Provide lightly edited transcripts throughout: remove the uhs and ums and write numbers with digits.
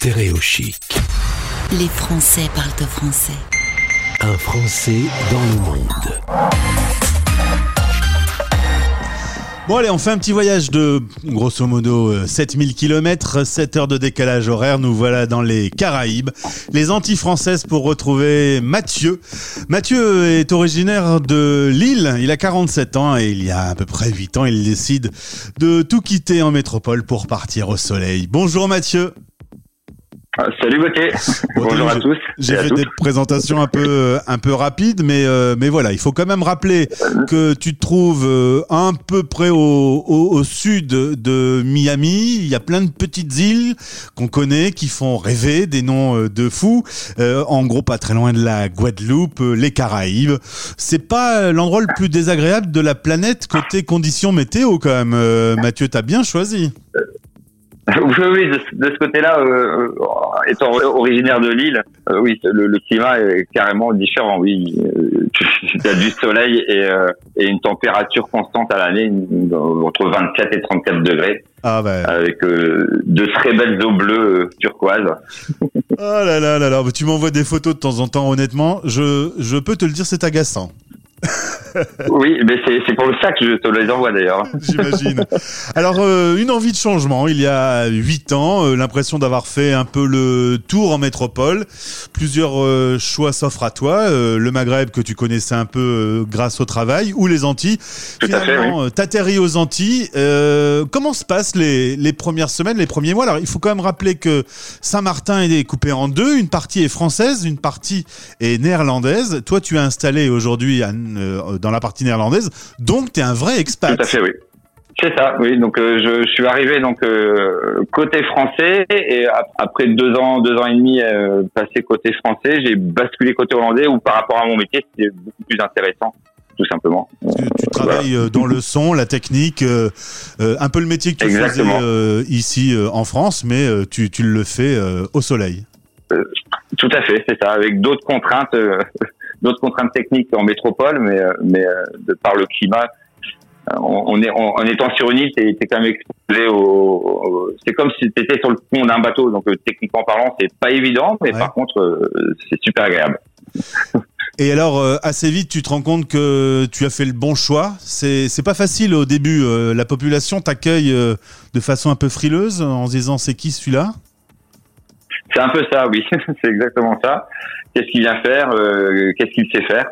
Stéréochic. Les Français parlent de français. Un Français dans le monde. Bon allez, on fait un petit voyage de, grosso modo, 7000 km, 7 heures de décalage horaire. Nous voilà dans les Caraïbes, les Antilles françaises, pour retrouver Mathieu. Mathieu est originaire de Lille, il a 47 ans et il y a à peu près 8 ans, il décide de tout quitter en métropole pour partir au soleil. Bonjour Mathieu. Salut Gauthier, bonjour à tous. J'ai fait des présentations un peu rapides, mais voilà, il faut quand même rappeler que tu te trouves un peu près au sud de Miami. Il y a plein de petites îles qu'on connaît, qui font rêver, des noms de fous. En gros, pas très loin de la Guadeloupe, les Caraïbes. C'est pas l'endroit le plus désagréable de la planète côté conditions météo quand même. Mathieu, t'as bien choisi. Oui, de ce côté-là, étant originaire de Lille, oui, le climat est carrément différent. Oui, tu as du soleil et une température constante à l'année, entre 27 et 34 degrés. Ah ben. Avec de très belles eaux bleues turquoises. Oh là là là là, tu m'envoies des photos de temps en temps, honnêtement, je peux te le dire, c'est agaçant. Oui, mais c'est pour ça que je te les envoie d'ailleurs. J'imagine. Alors, une envie de changement. Il y a 8 ans, l'impression d'avoir fait un peu le tour en métropole. Plusieurs choix s'offrent à toi. Le Maghreb que tu connaissais un peu grâce au travail, ou les Antilles. Finalement, oui. T'atterris aux Antilles. Comment se passent les premières semaines, les premiers mois? Alors, il faut quand même rappeler que Saint-Martin est coupé en deux. Une partie est française, une partie est néerlandaise. Toi, tu es installé aujourd'hui dans la partie néerlandaise, donc t'es un vrai expat. Tout à fait, oui. C'est ça, oui. Donc je suis arrivé donc côté français et après deux ans et demi passé côté français, j'ai basculé côté hollandais où par rapport à mon métier c'était beaucoup plus intéressant, tout simplement. Tu travailles dans le son, la technique, un peu le métier que tu faisais ici en France, mais tu le fais au soleil. Tout à fait, c'est ça, avec d'autres contraintes. D'autres contraintes techniques en métropole, mais de par le climat, en étant sur une île, t'es quand même exposé c'est comme si t'étais sur le pont d'un bateau, donc techniquement parlant, c'est pas évident, mais ouais. Par contre, c'est super agréable. Et alors, assez vite, tu te rends compte que tu as fait le bon choix. C'est pas facile au début. La population t'accueille de façon un peu frileuse, en se disant c'est qui celui-là? C'est un peu ça, oui. C'est exactement ça. Qu'est-ce qu'il vient faire, qu'est-ce qu'il sait faire,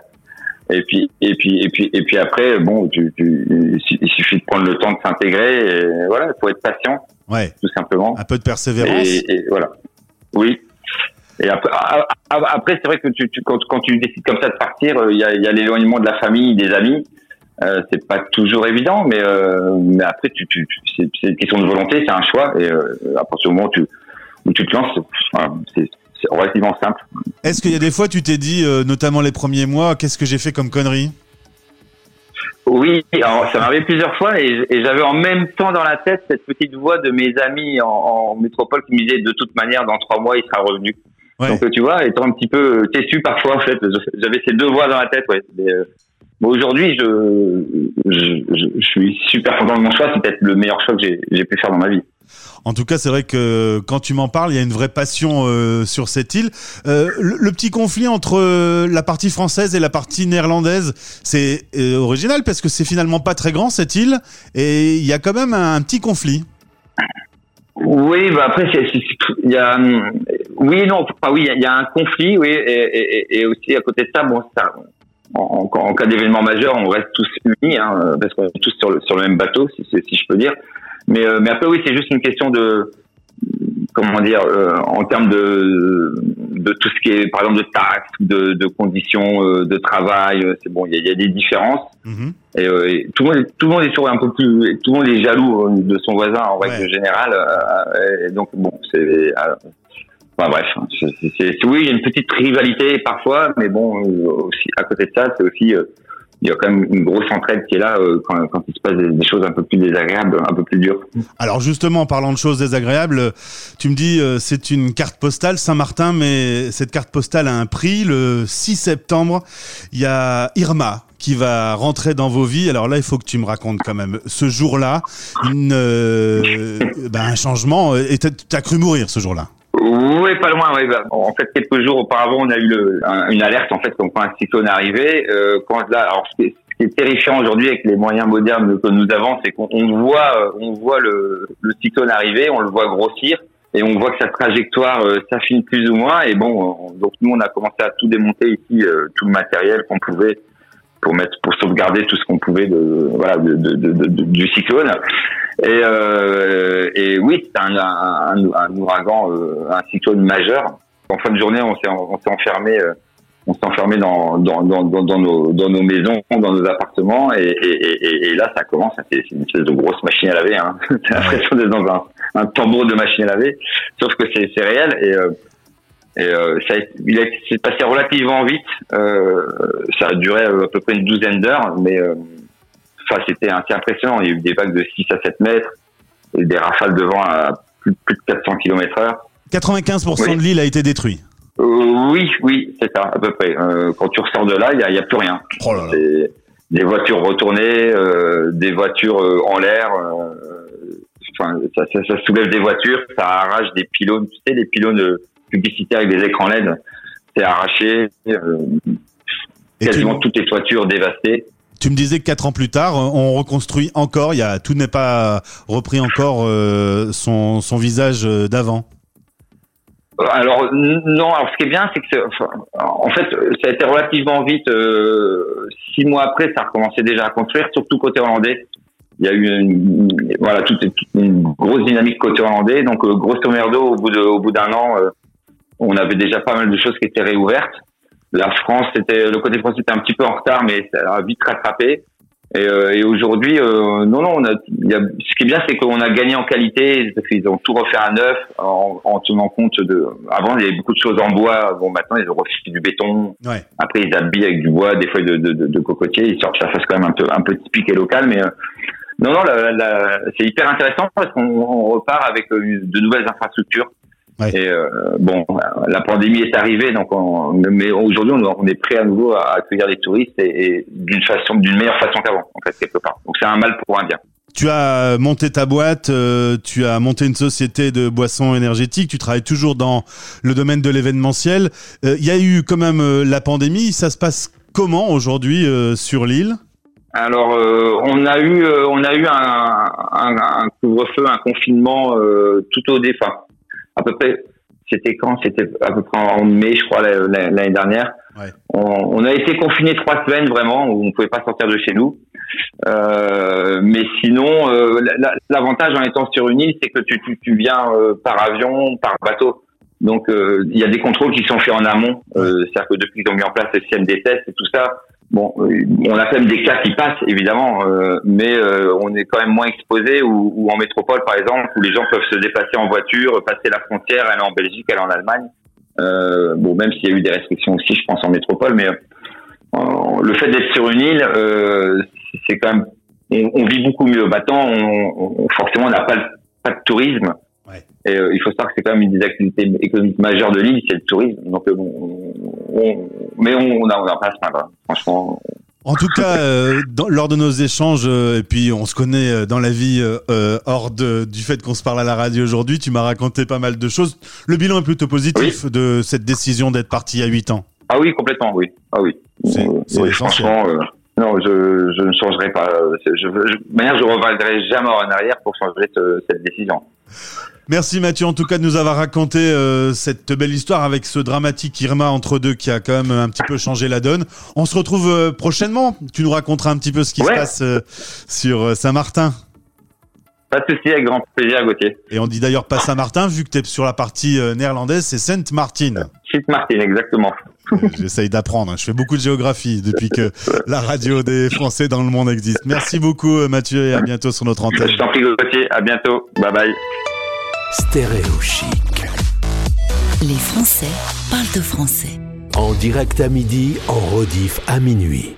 et puis après, bon, il suffit de prendre le temps de s'intégrer. Et voilà, faut être patient, ouais. Tout simplement. Un peu de persévérance. Et voilà. Oui. Et après, c'est vrai que quand tu décides comme ça de partir, il y a l'éloignement de la famille, des amis. C'est pas toujours évident, mais après, c'est une question de volonté, c'est un choix. Et à partir du moment où tu te lances, voilà, c'est relativement simple. Est-ce qu'il y a des fois, tu t'es dit, notamment les premiers mois, qu'est-ce que j'ai fait comme connerie? Oui, alors, ça m'arrivait plusieurs fois et j'avais en même temps dans la tête cette petite voix de mes amis en métropole qui me disait, de toute manière, dans 3 mois, il sera revenu. Ouais. Donc, tu vois, étant un petit peu têtu parfois, en fait, j'avais ces deux voix dans la tête. Ouais. Mais, aujourd'hui, je suis super content de mon choix. C'est peut-être le meilleur choix que j'ai pu faire dans ma vie. En tout cas, c'est vrai que quand tu m'en parles, il y a une vraie passion sur cette île. Le petit conflit entre la partie française et la partie néerlandaise, c'est original parce que c'est finalement pas très grand cette île et il y a quand même un petit conflit. Oui, bah après, il y a, oui, non, pas oui, il y a un conflit, oui, et aussi à côté de ça, bon, ça. En cas d'événement majeur, on reste tous unis, hein, parce qu'on est tous sur le même bateau, si je peux dire. Mais après, oui, c'est juste une question de, comment dire, en termes de tout ce qui est, par exemple, de taxes, de conditions de travail. C'est bon, il y a des différences. Mm-hmm. Et tout le monde est toujours un peu plus, tout le monde est jaloux de son voisin en règle générale. Et donc bon, c'est. Enfin, bref, oui, il y a une petite rivalité parfois, mais bon, aussi, à côté de ça, c'est aussi, il y a quand même une grosse entraide qui est là quand il se passe des choses un peu plus désagréables, un peu plus dures. Alors justement, en parlant de choses désagréables, tu me dis, c'est une carte postale Saint-Martin, mais cette carte postale a un prix. Le 6 septembre, il y a Irma qui va rentrer dans vos vies. Alors là, il faut que tu me racontes quand même, ce jour-là, un changement, et t'as cru mourir ce jour-là. Oui, pas loin. Ouais. En fait, quelques jours auparavant, on a eu une alerte, en fait, comme quoi un cyclone arrivait. Ce qui est terrifiant aujourd'hui avec les moyens modernes que nous avons, c'est qu'on voit le cyclone arriver, on le voit grossir et on voit que sa trajectoire s'affine plus ou moins. Et bon, donc nous, on a commencé à tout démonter ici, tout le matériel qu'on pouvait pour sauvegarder tout ce qu'on pouvait du cyclone. Et oui, c'est un ouragan, un cyclone majeur. En fin de journée, on s'est enfermé. On s'est enfermé dans nos maisons, dans nos appartements, et là, ça commence. C'est une espèce de grosse machine à laver, hein. T'as l'impression d'être dans un tambour de machine à laver. Sauf que c'est réel, c'est passé relativement vite. Ça a duré à peu près une douzaine d'heures, mais, c'était assez impressionnant. Il y a eu des vagues de 6 à 7 mètres, et des rafales de vent à plus de 400 km/h. 95% de l'île a été détruit. Oui, c'est ça, à peu près. Quand tu ressors de là, il y a plus rien. Oh là là. C'est des voitures retournées, des voitures en l'air. Ça soulève des voitures, ça arrache des pylônes. Tu sais, les pylônes publicitaires avec des écrans LED, c'est arraché. Quasiment toutes les toitures dévastées. Tu me disais que 4 ans plus tard, on reconstruit encore. Tout n'est pas repris encore son visage d'avant. Alors non, ce qui est bien, c'est que ça a été relativement vite. 6 mois après, ça recommençait déjà à construire, surtout côté hollandais. Il y a eu une grosse dynamique côté hollandais. Donc grosso merdo, au bout d'un an, on avait déjà pas mal de choses qui étaient réouvertes. La France, le côté français était un petit peu en retard, mais ça a vite rattrapé. Et aujourd'hui, ce qui est bien, c'est qu'on a gagné en qualité, parce qu'ils ont tout refait à neuf, en tenant compte avant, il y avait beaucoup de choses en bois. Bon, maintenant, ils ont refait du béton. Ouais. Après, ils habillent avec du bois, des feuilles de cocotier. Ils sortent, ça fait quand même un peu typique et local, mais, c'est hyper intéressant parce qu'on repart avec de nouvelles infrastructures. Ouais. Et, la pandémie est arrivée, mais aujourd'hui, on est prêt à nouveau à accueillir les touristes et d'une meilleure façon qu'avant, en fait, quelque part. Donc, c'est un mal pour un bien. Tu as monté ta boîte, tu as monté une société de boissons énergétiques, tu travailles toujours dans le domaine de l'événementiel. Il y a eu quand même la pandémie. Ça se passe comment aujourd'hui sur l'île ? Alors, on a eu un couvre-feu, un confinement tout au départ. À peu près, c'était quand ? C'était à peu près en mai, je crois, l'année dernière. Ouais. On a été confinés 3 semaines, vraiment, où on ne pouvait pas sortir de chez nous. Mais sinon, l'avantage en étant sur une île, c'est que tu viens par avion, par bateau. Donc, il y a des contrôles qui sont faits en amont. C'est-à-dire que depuis qu'ils ont mis en place le système des tests et tout ça, bon, on a quand même des cas qui passent, évidemment, mais on est quand même moins exposé, ou en métropole, par exemple, où les gens peuvent se déplacer en voiture, passer la frontière, aller en Belgique, aller en Allemagne. Même s'il y a eu des restrictions aussi, je pense, en métropole, mais le fait d'être sur une île, c'est quand même, on vit beaucoup mieux. Maintenant, forcément, on n'a pas de tourisme. Ouais. Et il faut savoir que c'est quand même une des activités économiques majeures de l'île, c'est le tourisme. Donc, on n'a pas à se plaindre, franchement. En tout cas, lors de nos échanges, et puis on se connaît dans la vie hors du fait qu'on se parle à la radio aujourd'hui, tu m'as raconté pas mal de choses. Le bilan est plutôt positif de cette décision d'être parti il y a 8 ans. Ah oui, complètement, oui. Ah oui. C'est essentiel. Non, je ne changerai pas. De manière, je ne reviendrai jamais en arrière pour changer cette décision. Merci Mathieu, en tout cas, de nous avoir raconté cette belle histoire avec ce dramatique Irma entre deux qui a quand même un petit peu changé la donne. On se retrouve prochainement. Tu nous raconteras un petit peu ce qui se passe sur Saint-Martin. Pas de souci, avec grand plaisir, Gauthier. Et on dit d'ailleurs pas Saint-Martin, vu que tu es sur la partie néerlandaise, c'est Saint-Martin. Saint-Martin, exactement. J'essaye d'apprendre. Je fais beaucoup de géographie depuis que la radio des Français dans le monde existe. Merci beaucoup, Mathieu, et à bientôt sur notre antenne. Je t'en prie, Gauthier. À bientôt. Bye bye. Stéréochic. Les Français parlent de français. En direct à midi, en rediff à minuit.